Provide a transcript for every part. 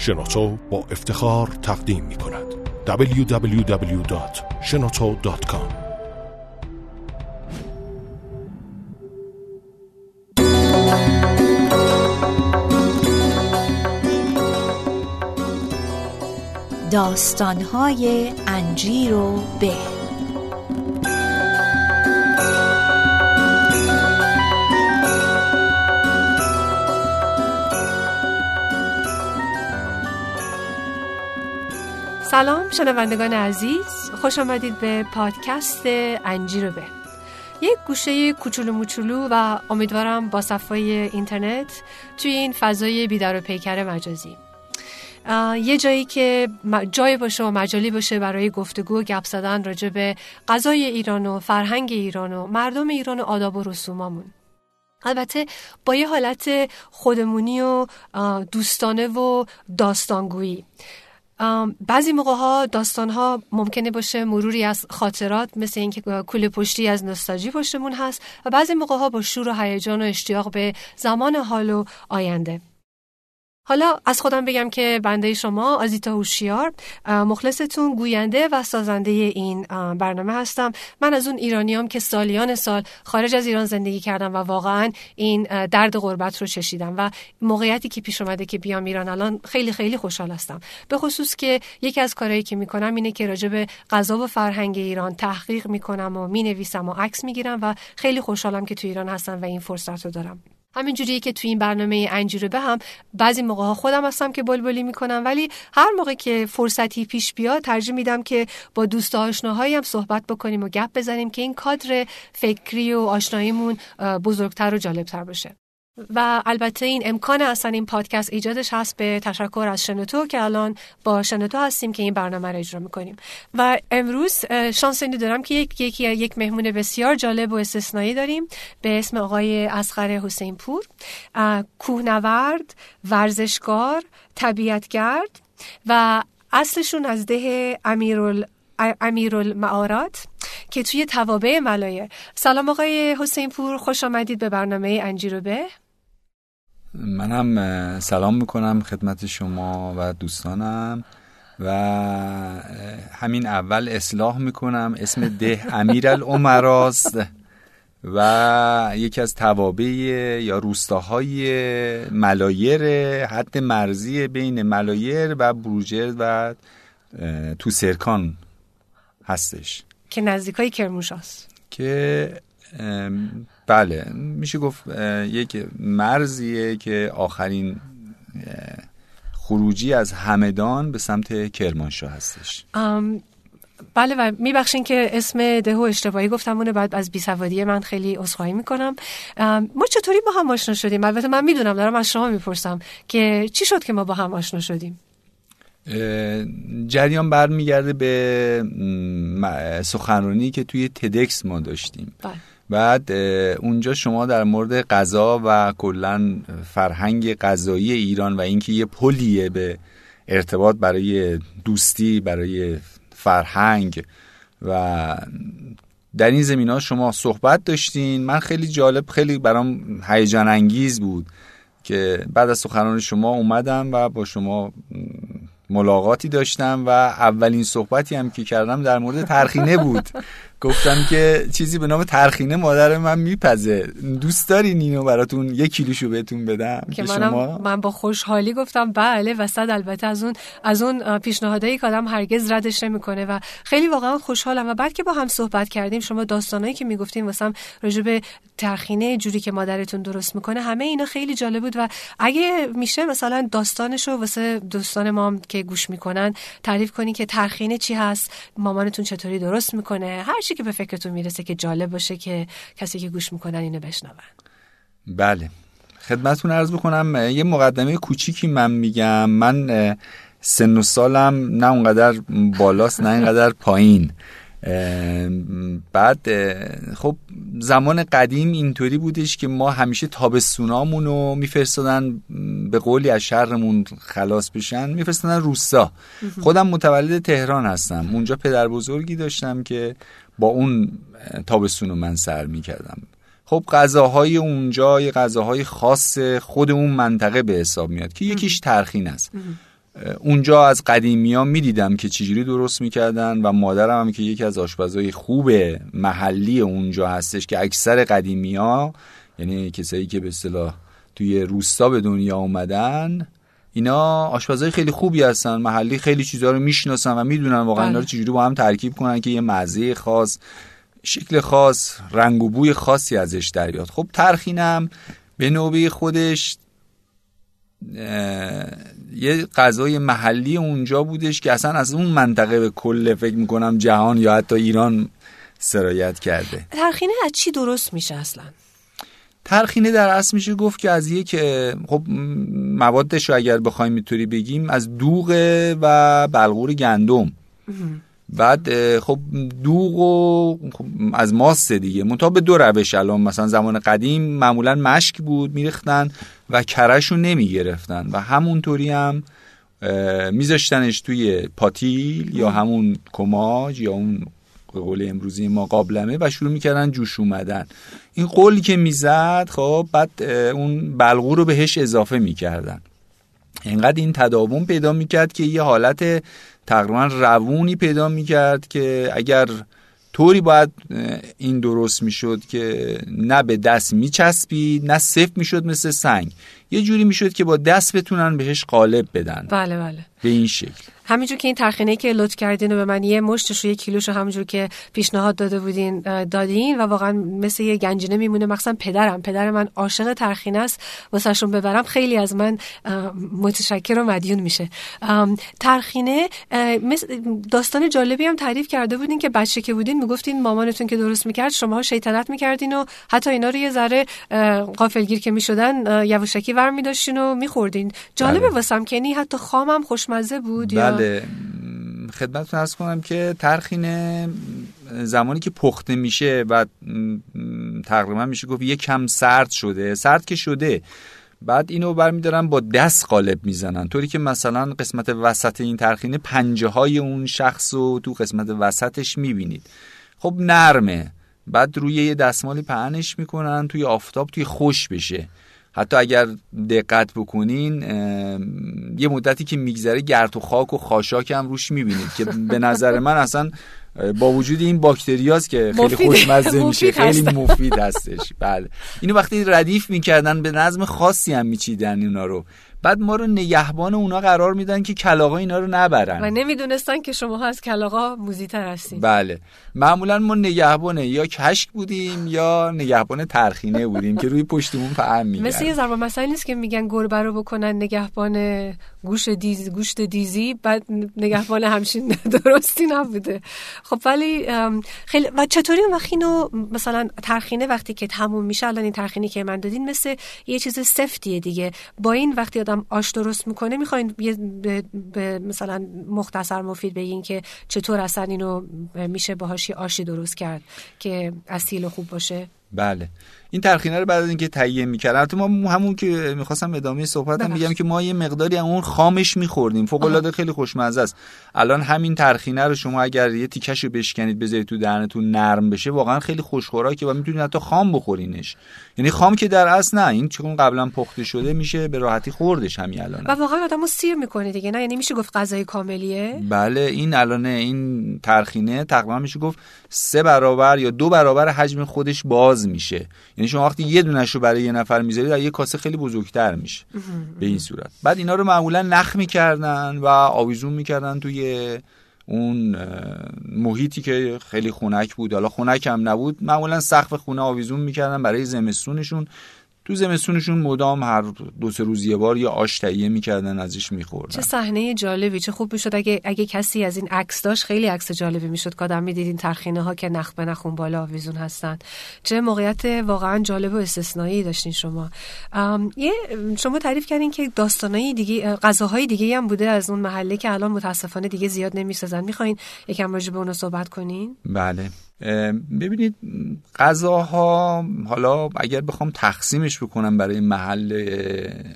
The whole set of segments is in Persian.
شنوتو با افتخار تقدیم می کند www.shnoto.com. داستان‌های انجیر و به سلام شنوندگان عزیز، خوش آمدید به پادکست انجیر و به، یک گوشه کوچولو موچولو و امیدوارم با صفحه‌ی اینترنت توی این فضای بیدار و پیکر مجازی، یه جایی که جای باشه و مجالی باشه برای گفتگو و گپ زدن راجع به غذای ایران و فرهنگ ایران و مردم ایران و آداب و رسومامون، البته با یه حالت خودمونی و دوستانه و داستانگویی. بعضی موقع‌ها داستان‌ها ممکنه باشه مروری از خاطرات، مثل اینکه کوله پشتی از نوستالژی پشتمون هست، و بعضی موقع‌ها با شور و هیجان و اشتیاق به زمان حال و آینده. حالا از خودم بگم که بنده شما آزیتا هوشیار، مخلصتون، گوینده و سازنده این برنامه هستم. من از اون ایرانیام که سالیان سال خارج از ایران زندگی کردم و واقعا این درد غربت رو چشیدم و موقعیتی که پیش اومده که بیام ایران الان خیلی خیلی خوشحال هستم، به خصوص که یکی از کارهایی که میکنم اینه که راجع به غذا و فرهنگ ایران تحقیق میکنم و مینویسم و عکس میگیرم و خیلی خوشحالم که تو ایران هستم و این فرصت رو دارم. همین جوریه که توی این برنامه انجیره به هم بعضی موقع‌ها خودم هستم که بلبلی میکنم، ولی هر موقع که فرصتی پیش بیاد ترجیح میدم که با دوست و آشناهایی هم صحبت بکنیم و گپ بزنیم که این کادر فکری و آشناییمون بزرگتر و جالبتر بشه. و البته این امکان اصلا این پادکست ایجادش هست به تشکر از شنوتو که الان با شنوتو هستیم که این برنامه رو اجرا میکنیم. و امروز شانس اینو دارم که یک مهمون بسیار جالب و استثنایی داریم به اسم آقای اصغر حسین پور، کوهنورد، ورزشکار، طبیعتگرد و اصلشون از ده امیر الامارات که توی توابع ملایر. سلام آقای حسین پور، خوش آمدید به برنامه انجیر و به. منم سلام میکنم خدمت شما و دوستانم و همین اول اصلاح میکنم، اسم ده امیر الامراست و یکی از توابع یا روستاهای ملایر، حد مرزی بین ملایر و بروجرد و تو سرکان هستش که نزدیکای کرمانشاه است، که بله میشه گفت یک مرزیه که آخرین خروجی از همدان به سمت کرمانشاه هستش. بله و میبخشین که اسم دهو اشتباهی گفتم، اون بعد از بیسوادی من خیلی عذرخواهی میکنم. ما چطوری با هم آشنا شدیم؟ البته من میدونم، دارم از شما میپرسم که چی شد که ما با هم آشنا شدیم. جریان برمیگرده به سخنرانی که توی تدکس ما داشتیم. بعد اونجا شما در مورد غذا و کلا فرهنگ غذایی ایران و اینکه یه پلیه به ارتباط برای دوستی، برای فرهنگ و در این زمینه‌ها شما صحبت داشتین. من خیلی جالب، خیلی برام هیجان انگیز بود که بعد از سخنرانی شما اومدم و با شما ملاقاتی داشتم و اولین صحبتی هم که کردم در مورد ترخینه بود. گفتم که چیزی به نام ترخینه مادر من میپزه، دوست دارین اینو براتون 1 کیلوشو بهتون بدم؟ که من با خوشحالی گفتم بله، و صد البته از اون پیشنهادایی که آدم هرگز ردش نمیکنه و خیلی واقعا خوشحالم. و بعد که با هم صحبت کردیم، شما داستانایی که میگفتین واسم راجع به ترخینه جوری که مادرتون درست میکنه، همه اینا خیلی جالب بود و اگه میشه مثلا داستانشو واسه دوستان ما که گوش میکنن تعریف کنین که ترخینه چی هست، مامانتون چطوری درست میکنه، هر که به فکرتون میرسه که جالب باشه که کسی که گوش میکنن اینو بشنون. بله خدمتتون عرض بکنم، یه مقدمه کوچیکی من میگم. من سن و سالم نه اونقدر بالاست نه اینقدر پایین. بعد خب زمان قدیم اینطوری بودش که ما همیشه تابستونامون رو میفرستادن، به قولی از شهرمون خلاص بشن میفرستادن روستا. خودم متولد تهران هستم، اونجا پدر بزرگی داشتم که با اون تابستون رو من سر میکردم. خب غذاهای اونجا یه غذاهای خاص خود اون منطقه به حساب میاد که یکیش ترخین است. اونجا از قدیمیان میدیدم که چجوری درست میکردن و مادرم هم که یکی از آشپزای خوب محلی اونجا هستش که اکثر قدیمیان، یعنی کسایی که به اصطلاح توی روستا به دنیا اومدن، اینا آشپزای خیلی خوبی هستن، محلی خیلی چیزا رو میشناسن و میدونن واقعا اینا رو چجوری با هم ترکیب کنن که یه مزه خاص، شکل خاص، رنگ و بوی خاصی ازش در بیاد. خب ترخینم به نوبه خودش یه غذای محلی اونجا بودش که اصلا از اون منطقه به کل فکر میکنم جهان یا حتی ایران سرایت کرده. ترخینه از چی درست میشه اصلا؟ ترخینه در اصل میشه گفت که از یک، خب موادش رو اگر بخوایم اینطوری بگیم، از دوغ و بلغور گندم، بعد خب دوغ و خب از ماست دیگه، منتها به دو روش. الان مثلا زمان قدیم معمولا مشک بود میریختن و کره‌شو نمیگرفتن و همونطوری هم میذاشتنش توی پاتیل یا همون کماج یا اون قول امروزی ما قابلمه و شروع میکردن جوش اومدن. این قولی که میزد خب بعد اون بلغو رو بهش اضافه میکردن. اینقدر این تداوم پیدا میکرد که یه حالت تقریبا روونی پیدا میکرد که اگر طوری باید این درست میشد که نه به دست میچسبید نه سفت میشد مثل سنگ، یه جوری میشد که با دست بتونن بهش قالب بدن. بله بله، به این شکل. همینجور که این ترخینه‌ای که لطف کردین و به من یه مشتش و یه کیلوش همونجور که پیشنهاد داده بودین دادین و واقعا مثل یه گنجینه میمونه. مخصوصا پدر من عاشق ترخینه است، واسهشون ببرم خیلی از من متشکر و مدیون میشه. ترخینه داستان جالبی هم تعریف کرده بودین که بچه که بودین میگفتین مامانتون که درست میکرد شماها شیطنت میکردین و حتی اینا رو یه ذره غافلگیر که میشدن یواشکی برمی داشتین و میخوردین. جالبه واسم که یعنی حتی خامم خوشمزه بود. بله، خدمتتون عرض کنم که ترخینه زمانی که پخته میشه و تقریبا میشه گفت یه کم سرد شده، سرد که شده بعد اینو برمیدارن با دست قالب میزنن، طوری که مثلا قسمت وسط این ترخینه پنجه های اون شخص رو تو قسمت وسطش میبینید، خب نرمه، بعد روی یه دستمالی پهنش میکنن توی آفتاب توی خوش بشه. حتی اگر دقت بکنین یه مدتی که میگذره گرد و خاک و خاشاک هم روش میبینید که به نظر من اصلا با وجود این باکتریاست که خیلی خوشمزه میشه، خیلی مفید هستش. بله، اینو وقتی ردیف میکردن به نظم خاصی هم میچیدن اونا رو، بعد ما رو نگهبان اونا قرار میدن که کلاغا اینا رو نبرن و نمیدونستن که شماها از کلاغا موزی‌تر هستید. بله، معمولا ما نگهبان یا کشک بودیم یا نگهبان ترخینه بودیم که روی پشتمون پهن می‌گرد. مثل یه ضرب مثل نیست که میگن گربه رو بکنن نگهبان گوشت دیزی، بعد نگهبان همچین درستی نبوده. خب ولی خیلی و چطوری اون وقتینو مثلا ترخینه وقتی که تموم میشه، الان این ترخینی که من دادین مثل یه چیز سفتیه دیگه، با این وقتی آدم آش درست میکنه میخواین به مثلا مختصر مفید بگین که چطور اصلا اینو میشه باهاش آشی درست کرد که اصیل و خوب باشه؟ بله، این ترخینه رو بعد از اینکه تهیه میکردن، البته ما همون که میخواستم ادامه صحبتم بگم که ما یه مقداری اون خامش میخوردیم، فوق العاده خیلی خوشمزه است. الان همین ترخینه رو شما اگر یه تیکشو بشکنید بذارید تو دهنتون نرم بشه، واقعا خیلی خوشخوراکه و میتونید حتی خام بخورینش. یعنی خام که در اصل نه، این چون قبلا پخته شده میشه به راحتی خوردش همین الان. و واقعا آدمو سیر میکنه دیگه، نه یعنی میشه گفت غذای کاملیه. بله، این الان این ترخینه تقریبا میشه گفت 3 برابر یا 2 برابر حجم خودش باز میشه. یعنی شما وقتی یه دونش رو برای یه نفر میذارید در یه کاسه خیلی بزرگتر میشه به این صورت. بعد اینا رو معمولا نخ میکردن و آویزون میکردن توی اون محیطی که خیلی خنک بود، حالا خنک هم نبود، معمولا سقف خونه آویزون میکردن برای زمستونشون. تو زمستونشون مدام هر 2-3 روز یه بار یه آش تهیه می‌کردن ازش می‌خوردن. چه صحنه جالبی، چه خوب می‌شد اگه کسی از این عکس داشت، خیلی عکس جالبی می‌شد که آدم می‌دید این ترخینه‌ها که نخ به نخ اون بالا آویزون هستن. چه موقعیت واقعا جالب و استثنایی داشتین شما. شما تعریف کردین که داستانای دیگه، غذاهای دیگه‌ای هم بوده از اون محله که الان متأسفانه دیگه زیاد نمی‌سازن. می‌خواین یکم راجع به اون صحبت کنین؟ بله، ببینید غذاها، حالا اگر بخوام تقسیمش بکنم برای محل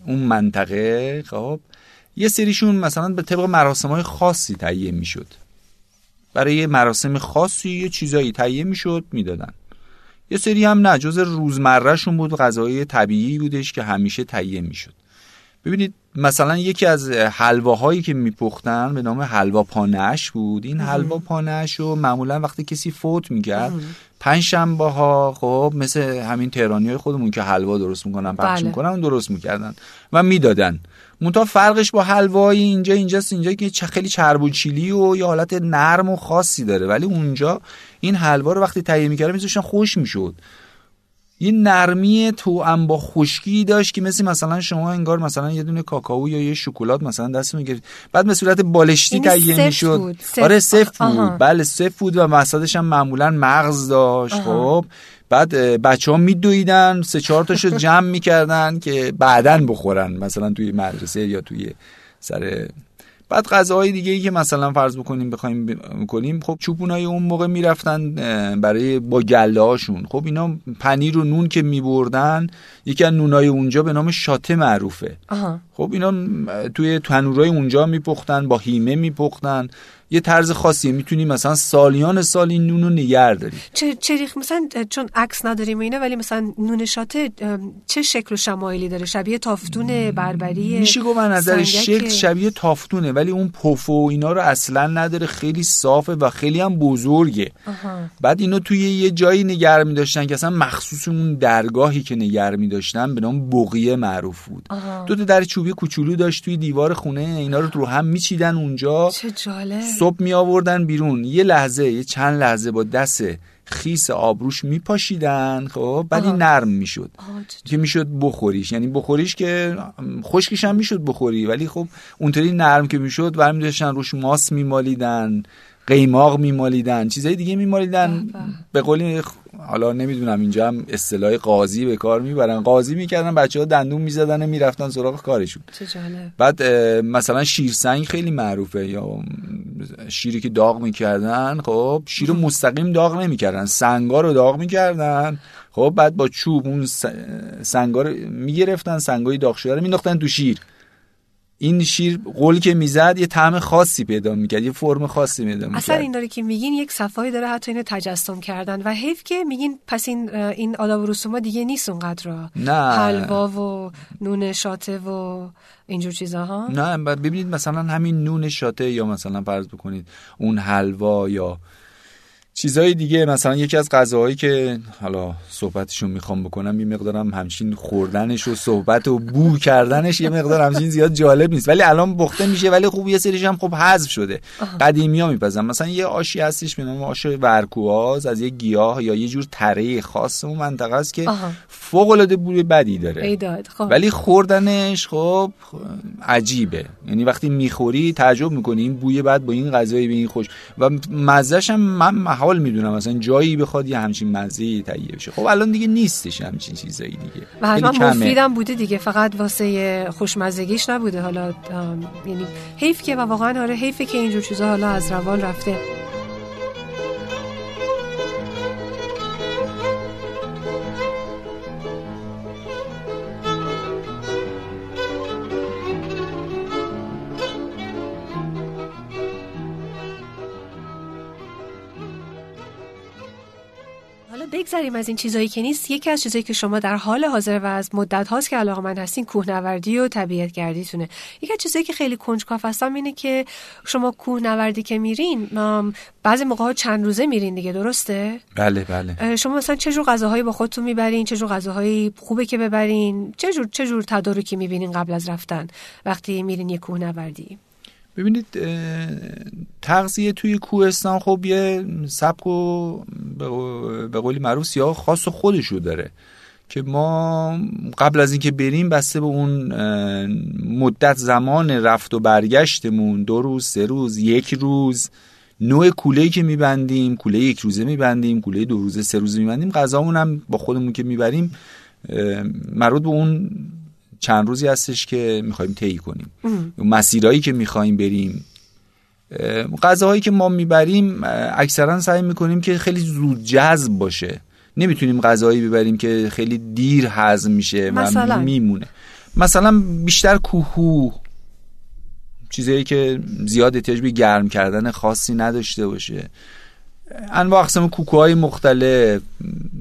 اون منطقه، خب یه سریشون مثلا به طبق مراسم‌های خاصی تهیه میشد، برای مراسم خاصی یه چیزایی تهیه میشد میدادن. یه سری هم نه، جز روزمرهشون بود، غذای طبیعی بودش که همیشه تهیه میشد. ببینید مثلا یکی از حلواهایی که میپختن به نام حلوا پانش بود. این حلوا پانش رو معمولا وقتی کسی فوت میکرد پنجشنبه ها خب مثل همین تهرانی های خودمون که حلوا درست میکنن پخش بله. میکنن درست میکردن و میدادن. منتها فرقش با حلوای اینجاست که خیلی چرب و چیلی و یه حالت نرم و خاصی داره، ولی اونجا این حلوا رو وقتی تهیه میکردن میذاشتن خوش میشد، یه نرمی توأم با خشکی داشت که مثلا شما انگار مثلا یه دونه کاکائو یا یه شکلات مثلا دست میگرفت، بعد به صورت بالشتی تهیه میشد. آره سفت بود، بله سفت بود و وسطش هم معمولا مغز داشت. خب بعد بچه‌ها میدویدن 3-4 تاشو جمع میکردن که بعدن بخورن مثلا توی مدرسه یا توی سر. بعد غذاهای دیگه ای که مثلا فرض بکنیم بخوایم بکنیم، خب چوبونای اون موقع میرفتن برای با گله‌هاشون. خب اینا پنیر و نون که میبردن، یکی از نونای اونجا به نام شاته معروفه. خب اینا توی تنورای اونجا میپختن، با هیمه میپختن، یه طرز خاصی. میتونی مثلا سالیان سال این نونو نگه داری. چریخ مثلا چون عکس نداریم اینا، ولی مثلا نون شاته چه شکل و شمایلی داره؟ شبیه تافتون بربری میشه گفت. نظر شکل شبیه تافتونه، ولی اون پف و اینا رو اصلا نداره، خیلی صافه و خیلی هم بزرگه. بعد اینو توی یه جایی نگه می‌داشتن که اصلا مخصوص اون درگاهی که نگه می‌داشتن به نام بقیه معروف بود. دو تا در چوبی کوچولو داشت توی دیوار خونه، اینا رو هم می‌چیدن اونجا. چه جالب. صبح می آوردن بیرون، یه چند لحظه با دست خیس آبروش می پاشیدن. خب بعد این نرم می شد که می شد بخوریش، یعنی بخوریش که خشکش هم می شد بخوری، ولی خب اونطوری نرم که می شد برمی داشتن روش ماس می مالیدن، قیماق می مالیدن، چیزای دیگه می مالیدن. به قولی حالا نمیدونم اینجا هم اصطلاح قاضی به کار میبرن، قاضی میکردن، بچه‌ها دندون میزدن، میرفتن سراغ کارشون. چه جالب. بعد مثلا شیرسنگ خیلی معروفه، یا شیری که داغ میکردن. خب شیر مستقیم داغ نمیکردن، سنگا رو داغ میکردن. خب بعد با چوب اون سنگا رو میگرفتن، سنگای داغ شده رو مینداختن تو شیر. این شیر قول که میزد یه طعم خاصی پیدا میکرد، یه فرم خاصی پیدا میکرد. اصلا این داره که میگین یک صفایی داره، حتی اینو تجسم کردن. و حیف که میگین پس این آداب و رسوم‌ها دیگه نیست اونقدرا. نه. حلوا و نون شاته و اینجور چیزاها. نه ببینید مثلا همین نون شاته یا مثلا فرض بکنید اون حلوا یا چیزای دیگه، مثلا یکی از غذاهایی که حالا صحبتشون میخوام بکنم یه مقدارم همچین خوردنش و صحبت و بو کردنش یه مقدار همچین زیاد جالب نیست، ولی الان بخته میشه، ولی خوب یه سریش هم خب حذف شده. قدیمی‌ها میپزن. مثلا یه آشی هستش به نام آش ورکواز، از یه گیاه یا یه جور تره خاص اون منطقه است که فوق‌العاده بوی بدی داره، ولی خوردنش خب عجیبه. یعنی وقتی میخوری تعجب می‌کنی این بوی بد با این غذای به این خوش، و مزه‌ش هم من حال میدونم مثلا جایی بخواد یه همچین مزه‌ای تهیه بشه. خب الان دیگه نیستش همچین چیزایی دیگه، و حتما مفیدم بوده دیگه، فقط واسه خوشمزگیش نبوده. حالا یعنی حیف که، و واقعا آره حیفه که اینجور چیزا حالا از روان رفته. بگذاریم از این چیزایی که نیست. یکی از چیزایی که شما در حال حاضر و از مدت هاست که علاقه‌مند هستین کوهنوردی و طبیعت‌گردیتونه. یکی از چیزایی که خیلی کنجکاو هستم اینه که شما کوهنوردی که میرین بعضی موقع‌ها چند روزه میرین دیگه، درسته؟ بله بله. شما مثلا چه جور غذاهایی با خودتون میبرین؟ چه جور غذاهایی خوبه که ببرین؟ چه جور تدارکی میبینین قبل از رفتن وقتی میرین یه کوهنوردی؟ ببینید تغذیه توی کوهستان خب یه سبک و به قولی معروف سیاه خاص خودشو داره که ما قبل از اینکه بریم بسته به اون مدت زمان رفت و برگشتمون 2 روز 3 روز 1 روز، نوع کوله‌ای که میبندیم، کوله 1 روزه میبندیم، کوله 2 روزه 3 روزه میبندیم، غذامون هم با خودمون که میبریم مربوط به اون چند روزی هستش که میخوایم طی کنیم، مسیرهایی که میخوایم بریم. غذاهایی که ما میبریم اکثرا سعی میکنیم که خیلی زود جذب باشه، نمیتونیم غذایی ببریم که خیلی دیر هضم میشه مثلا. و میمونه مثلا بیشتر کوهو، چیزایی که زیاد احتیاج به گرم کردن خاصی نداشته باشه، انواع اقسام کوکوهای مختلف،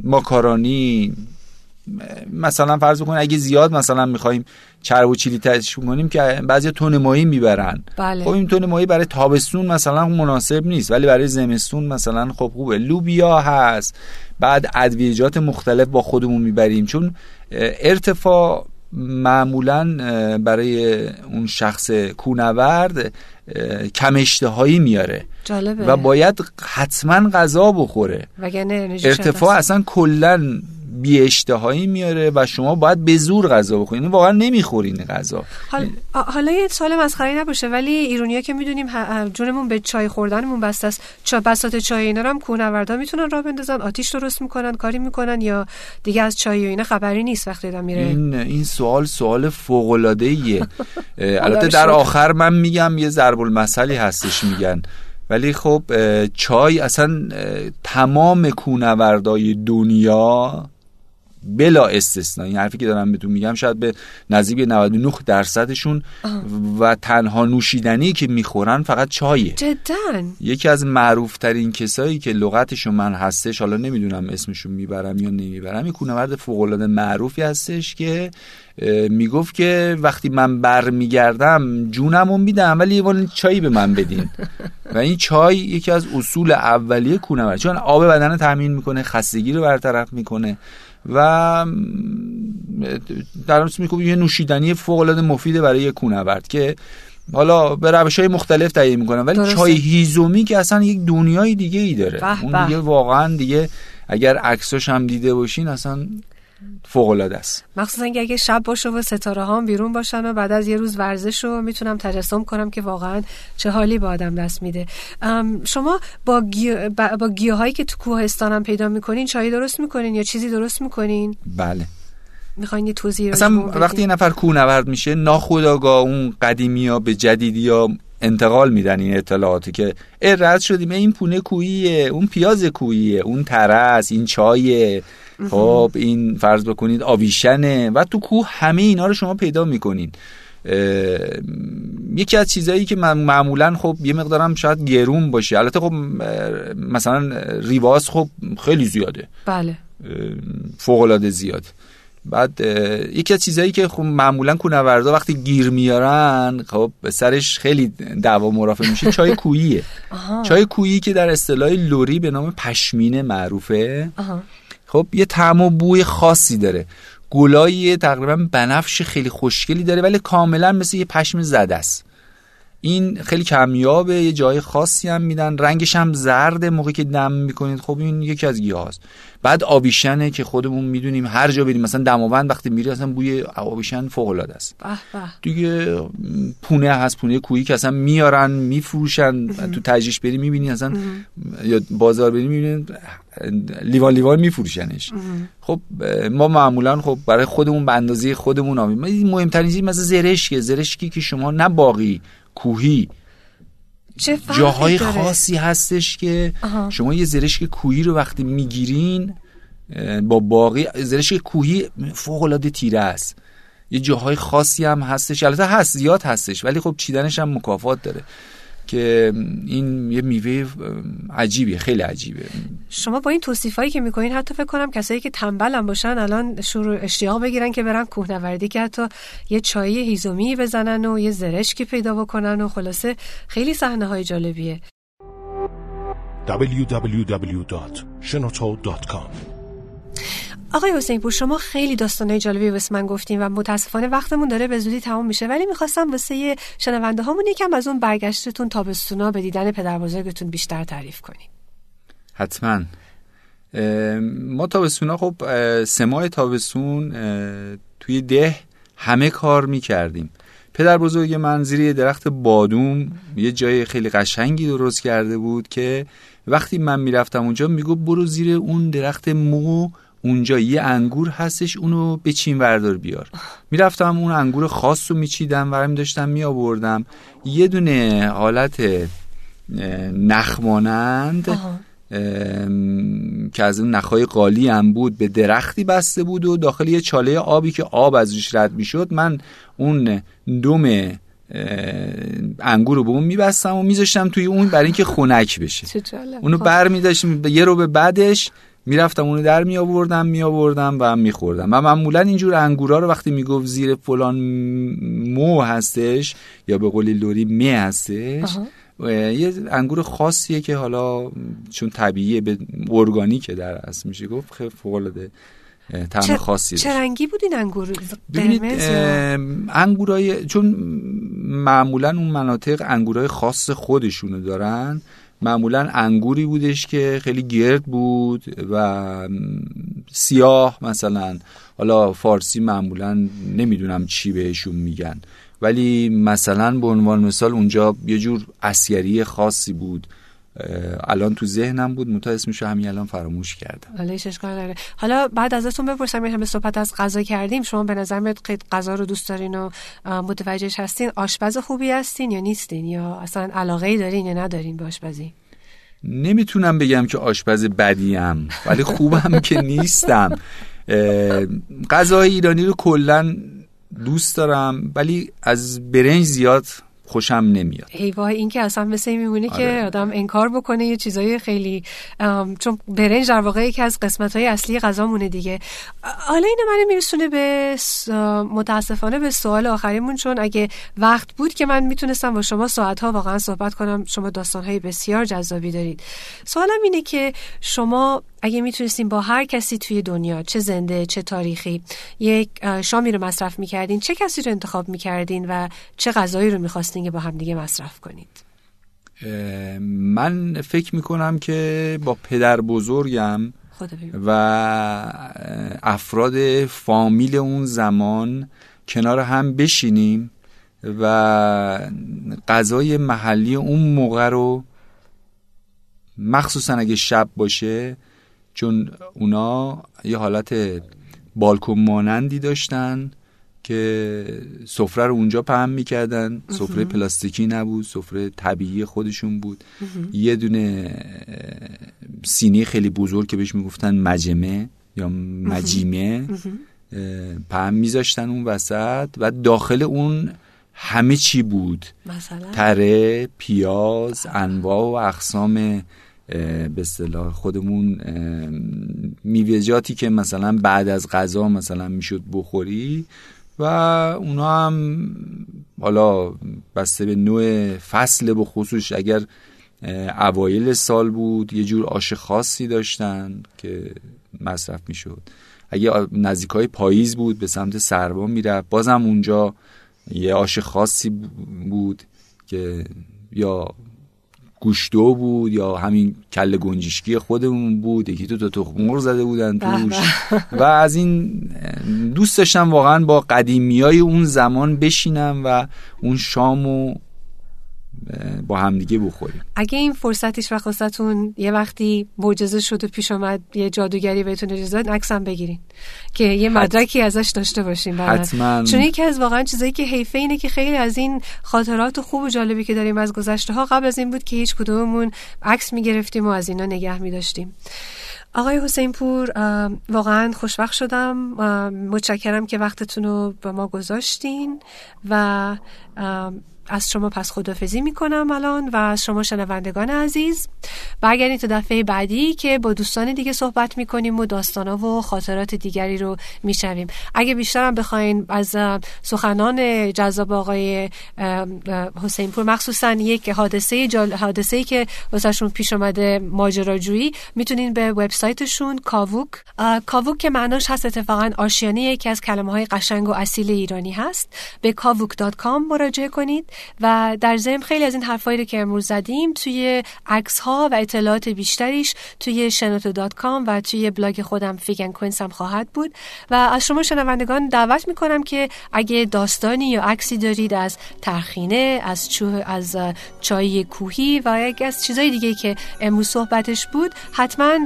ماکارونی، مثلا فرض بکنید اگه زیاد مثلا می‌خوایم چرب و چیلی ترشون کنیم که بعضی تن ماهی میبرن. بله. خب این تن ماهی برای تابستون مثلا مناسب نیست ولی برای زمستون مثلا خب خوبه. لوبیا هست، بعد ادویجات مختلف با خودمون میبریم چون ارتفاع معمولا برای اون شخص کوهنورد کم اشتهایی میاره. جالبه. و باید حتما غذا بخوره وگرنه ارتفاع اصلا کلا بی اشتهایی میاره و شما باید به زور غذا بخورین، واقعا نمیخورین غذا. حالا یه سوال مسخره نباشه ولی ایرانی‌ها که میدونیم جونمون به چای خوردنمون بسته است، بساط چای اینا رو هم کوهنوردا میتونن راه بندازن، آتیش درست میکنن، کاری میکنن یا دیگه از چای و اینا خبری نیست وقتی آدم میره؟ این سوال فوق العاده‌ایه. البته در آخر من میگم یه ضرب المثلی هستش میگن، ولی خب چای اصلا تمام کوهنوردای دنیا بلا استثنا، این حرفی که دارم بهتون میگم شاید به نزدیک 99% و تنها نوشیدنی که میخورن فقط چایه. جداً یکی از معروف ترین کسایی که لغتشو من هستش، حالا نمیدونم اسمشو میبرم یا نمیبرم، یک کوهنورد فوق العاده معروفی هستش که میگفت که وقتی من برمیگردم جونمو میدم ولی یه بار چای به من بدین. و این چای یکی از اصول اولیه کوهنوردی چون آب بدن تامین میکنه، خستگی رو برطرف میکنه و در اصل میگم یه نوشیدنی فوق العاده مفیده برای یک کوهنورد که حالا به روش‌های مختلف تهیه میکنن. ولی درسته. چای هیزومی که اصلا یک دنیای دیگه ای داره. بح اون دیگه واقعا دیگه اگر عکساش هم دیده باشین اصلا فوق العاده است، مخصوصا اگه شب باشه و ستاره ها هم بیرون باشن و بعد از یه روز ورزش رو میتونم تجسم کنم که واقعا چه حالی به آدم دست میده. شما با گیاهایی که تو کوهستان هم پیدا میکنین چای درست میکنین یا چیزی درست میکنین؟ بله. میخواین توضیح اصلا وقتی یه نفر کوهنورد میشه ناخودآگاه اون قدیمی‌ها به جدیدی‌ها انتقال میدن این اطلاعاتی که رد شدیم، این پونه کوییه، اون پیاز کوییه، اون ترس، این چایه، خب این فرض بکنید آویشنه و تو کوه همه اینا رو شما پیدا میکنین. یکی از چیزایی که معمولا خب یه مقدارم شاید گرون باشه، البته خب مثلا ریواز خب خیلی زیاده. بله. فوق العاده زیاد. بعد یکی از چیزایی که خب معمولا کوهنوردا وقتی گیر میارن خب سرش خیلی دعوا مرافع میشه چای کوییه. چای کویی که در اصطلاح لری به نام پشمینه معروفه. خب یه طعم و بوی خاصی داره، گلای تقریبا بنفش خیلی خوشگلی داره ولی کاملا مثل یه پشم زده است. این خیلی کمیابه، یه جای خاصی هم میدن، رنگش هم زرده موقعی که دم میکنید. خب این یکی از گیاهاست. بعد آبیشنه که خودمون میدونیم هر جا بریم، مثلا دماوند وقتی میری اصلا بوی آبیشن فوق العاده است. دیگه پونه هست، پونه کویی که اصلا میارن میفروشن، تو تجریش بری میبینی اصلا یا بازار بری میبینی لیوان لیوان میفروشنش. خب ما معمولا خب برای خودمون به اندازه خودمون آمیم. مهمترین چیز مثلا زرشکی که شما نه باقی کوهی جاهای خاصی هستش که شما یه زرشک کوهی رو وقتی میگیرین با باقی، زرشک کوهی فوق العاده تیره است، یه جاهای خاصی هم هستش، البته هست زیاد هستش ولی خب چیدنش هم مكافات داره که این یه میوه عجیبه، خیلی عجیبه. شما با این توصیفایی که میکنین حتی فکر کنم کسایی که تنبل هم باشن الان شروع اشتیاق بگیرن که برن کوهنوردی، که حتی یه چای هیزومی بزنن و یه زرشکی پیدا بکنن و خلاصه خیلی صحنه های جالبیه. www.shnoto.com آقای حسینپور، شما خیلی داستانای جالبی واسه من گفتین و متاسفانه وقتمون داره به زودی تمام میشه، ولی میخواستم واسه شنونده هامون یکم از اون برگشتتون تابستونا به دیدن پدربزرگتون بیشتر تعریف کنین. حتما. ما تابستونا خب 3 ماه تابستون توی ده همه کار میکردیم. پدربزرگ من زیر یه درخت بادوم یه جای خیلی قشنگی درست کرده بود که وقتی من میرفتم اونجا میگفت برو زیر اون درخت مو، اونجا یه انگور هستش اونو بچین وردار بیار. میرفتم اون انگور خاص رو میچیدم ورم داشتم میآوردم. یه دونه حالت نخمانند که از اون نخای قالی هم بود به درختی بسته بود و داخل یه چاله آبی که آب از روش رد میشد، من اون دم انگور رو به اون میبستم و میذاشتم توی اون برای اینکه خنک بشه. اونو برمی‌داشتم یه رو به بعدش میرفتم اونو در می آوردم و میخوردم. و معمولا اینجور انگورا رو وقتی میگفت زیر فلان مو هستش یا به قول لوری می هستش، یه انگور خاصیه که حالا چون طبیعیه به ارگانیکه در اصل میشه گفت خیلی فوق‌العاده طعم خاصی داشت. چه رنگی بود این انگور؟ ببینید انگورای چون معمولا اون مناطق انگورای خاص خودشونو دارن، معمولا انگوری بودش که خیلی گرد بود و سیاه، مثلا حالا فارسی معمولا نمیدونم چی بهشون میگن، ولی مثلا به عنوان مثال اونجا یه جور اسیری خاصی بود، الان تو ذهنم بود متا اسمشو همین الان فراموش کردم. حالا اشکال نداره، حالا بعد ازتون بپرسم. همه صحبت از غذا کردیم، شما به نظر میاد غذا رو دوست دارین و متوجهش هستین؟ آشپز خوبی هستین یا نیستین، یا اصلا علاقه‌ای دارین یا ندارین به آشپزی؟ نمیتونم بگم که آشپز بدیم، ولی خوبم که نیستم. غذای ایرانی رو کلا دوست دارم، ولی از برنج زیاد خوشم نمیاد. ای وای، این که اصلا مثل این میمونه که آدم انکار بکنه یه چیزای خیلی، چون برنج در واقع یکی از قسمت‌های اصلی غذامونه دیگه. حالا اینو من میرسونه به متاسفانه به سوال آخریمون، چون اگه وقت بود که من میتونستم با شما ساعت‌ها واقعا صحبت کنم، شما داستان‌های بسیار جذابی دارید. سوالم اینه که شما اگه میتونستین با هر کسی توی دنیا، چه زنده چه تاریخی، یک شامی رو مصرف میکردین، چه کسی رو انتخاب میکردین و چه غذایی رو میخواستین که با هم دیگه مصرف کنید؟ من فکر میکنم که با پدر بزرگم و افراد فامیل اون زمان کنار هم بشینیم و غذای محلی اون موقع رو، مخصوصا اگه شب باشه، چون اونا یه حالت بالکن مانندی داشتن که سفره رو اونجا پهن میکردن. سفره پلاستیکی نبود، سفره طبیعی خودشون بود. یه دونه سینی خیلی بزرگ که بهش میگفتن مجمه یا مجیمه پهن میذاشتن اون وسط و داخل اون همه چی بود، مثلا تره، پیاز، انواع و اقسام به اصطلاح خودمون میوه‌جاتی که مثلا بعد از غذا مثلا میشد بخوری. و اونا هم حالا بسته به نوع فصل، به خصوص اگر اوایل سال بود یه جور آش خاصی داشتن که مصرف میشد، اگه نزدیکای پاییز بود به سمت سرما میرفت، بازم اونجا یه آش خاصی بود که یا گوشتو بود یا همین کله گنجشکی خودمون بود، یکی تو تخم مرغ زده بودن توش. و از این دوست داشتم واقعا با قدیمیای اون زمان بشینم و اون شامو با همدیگه بخوریم. اگه این فرصتش و خواستتون یه وقتی معجزه شد و پیش اومد، یه جادوگری بهتون اجازه داد، عکسم بگیرین که یه مدرکی ازش داشته باشیم. حتما، چون یکی از واقعا چیزایی که حیفه اینه که خیلی از این خاطرات خوب و جالبی که داریم از گذشته ها، قبل از این بود که هیچ کدوممون عکس میگرفتیم و از اینا نگه می‌داشتیم. آقای حسینپور، واقعا خوشوقت شدم، متشکرم که وقتتون رو با ما گذاشتین و از شما پس خدافزی میکنم الان و از شما شنوندگان عزیز. برگردید تا دفعه بعدی که با دوستان دیگه صحبت میکنیم و داستانا و خاطرات دیگری رو میشنویم. اگه بیشتر هم بخواین از سخنان جذاب آقای حسینپور، مخصوصا یک حادثه‌ای که واسهشون پیش اومده، ماجراجویی، میتونین به وبسایتشون کاووک که معناش هست اتفاقا آشیانه، یکی از کلمه‌های قشنگ و اصیل ایرانی هست، به kavouk.com مراجعه کنید. و در ضمن خیلی از این حرفایی رو که امروز زدیم توی عکس‌ها و اطلاعات بیشتریش توی shnoto.com و توی بلاگ خودم fig and quince هم خواهد بود. و از شما شنوندگان دعوت میکنم که اگه داستانی یا عکسی دارید از ترخینه، از چای کوهی و یک از چیزای دیگه که امروز صحبتش بود، حتما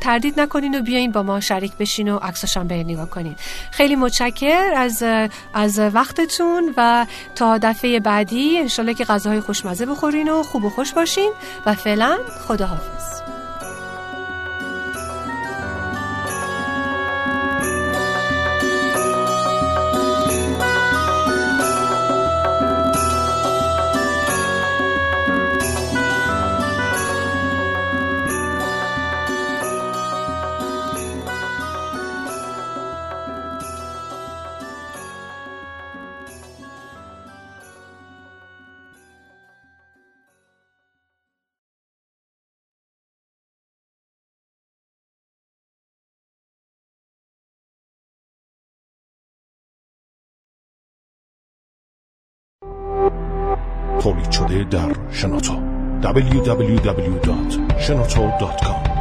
تردید نکنین و بیاین با ما شریک بشین و عکس‌هاش هم برید نگاه کنین. خیلی متشکرم از وقتتون و تا دفعه بعد انشالله که غذاهای خوشمزه بخورین و خوب و خوش باشین و فعلا خداحافظ. تولید شده در شنوتو www.shnoto.com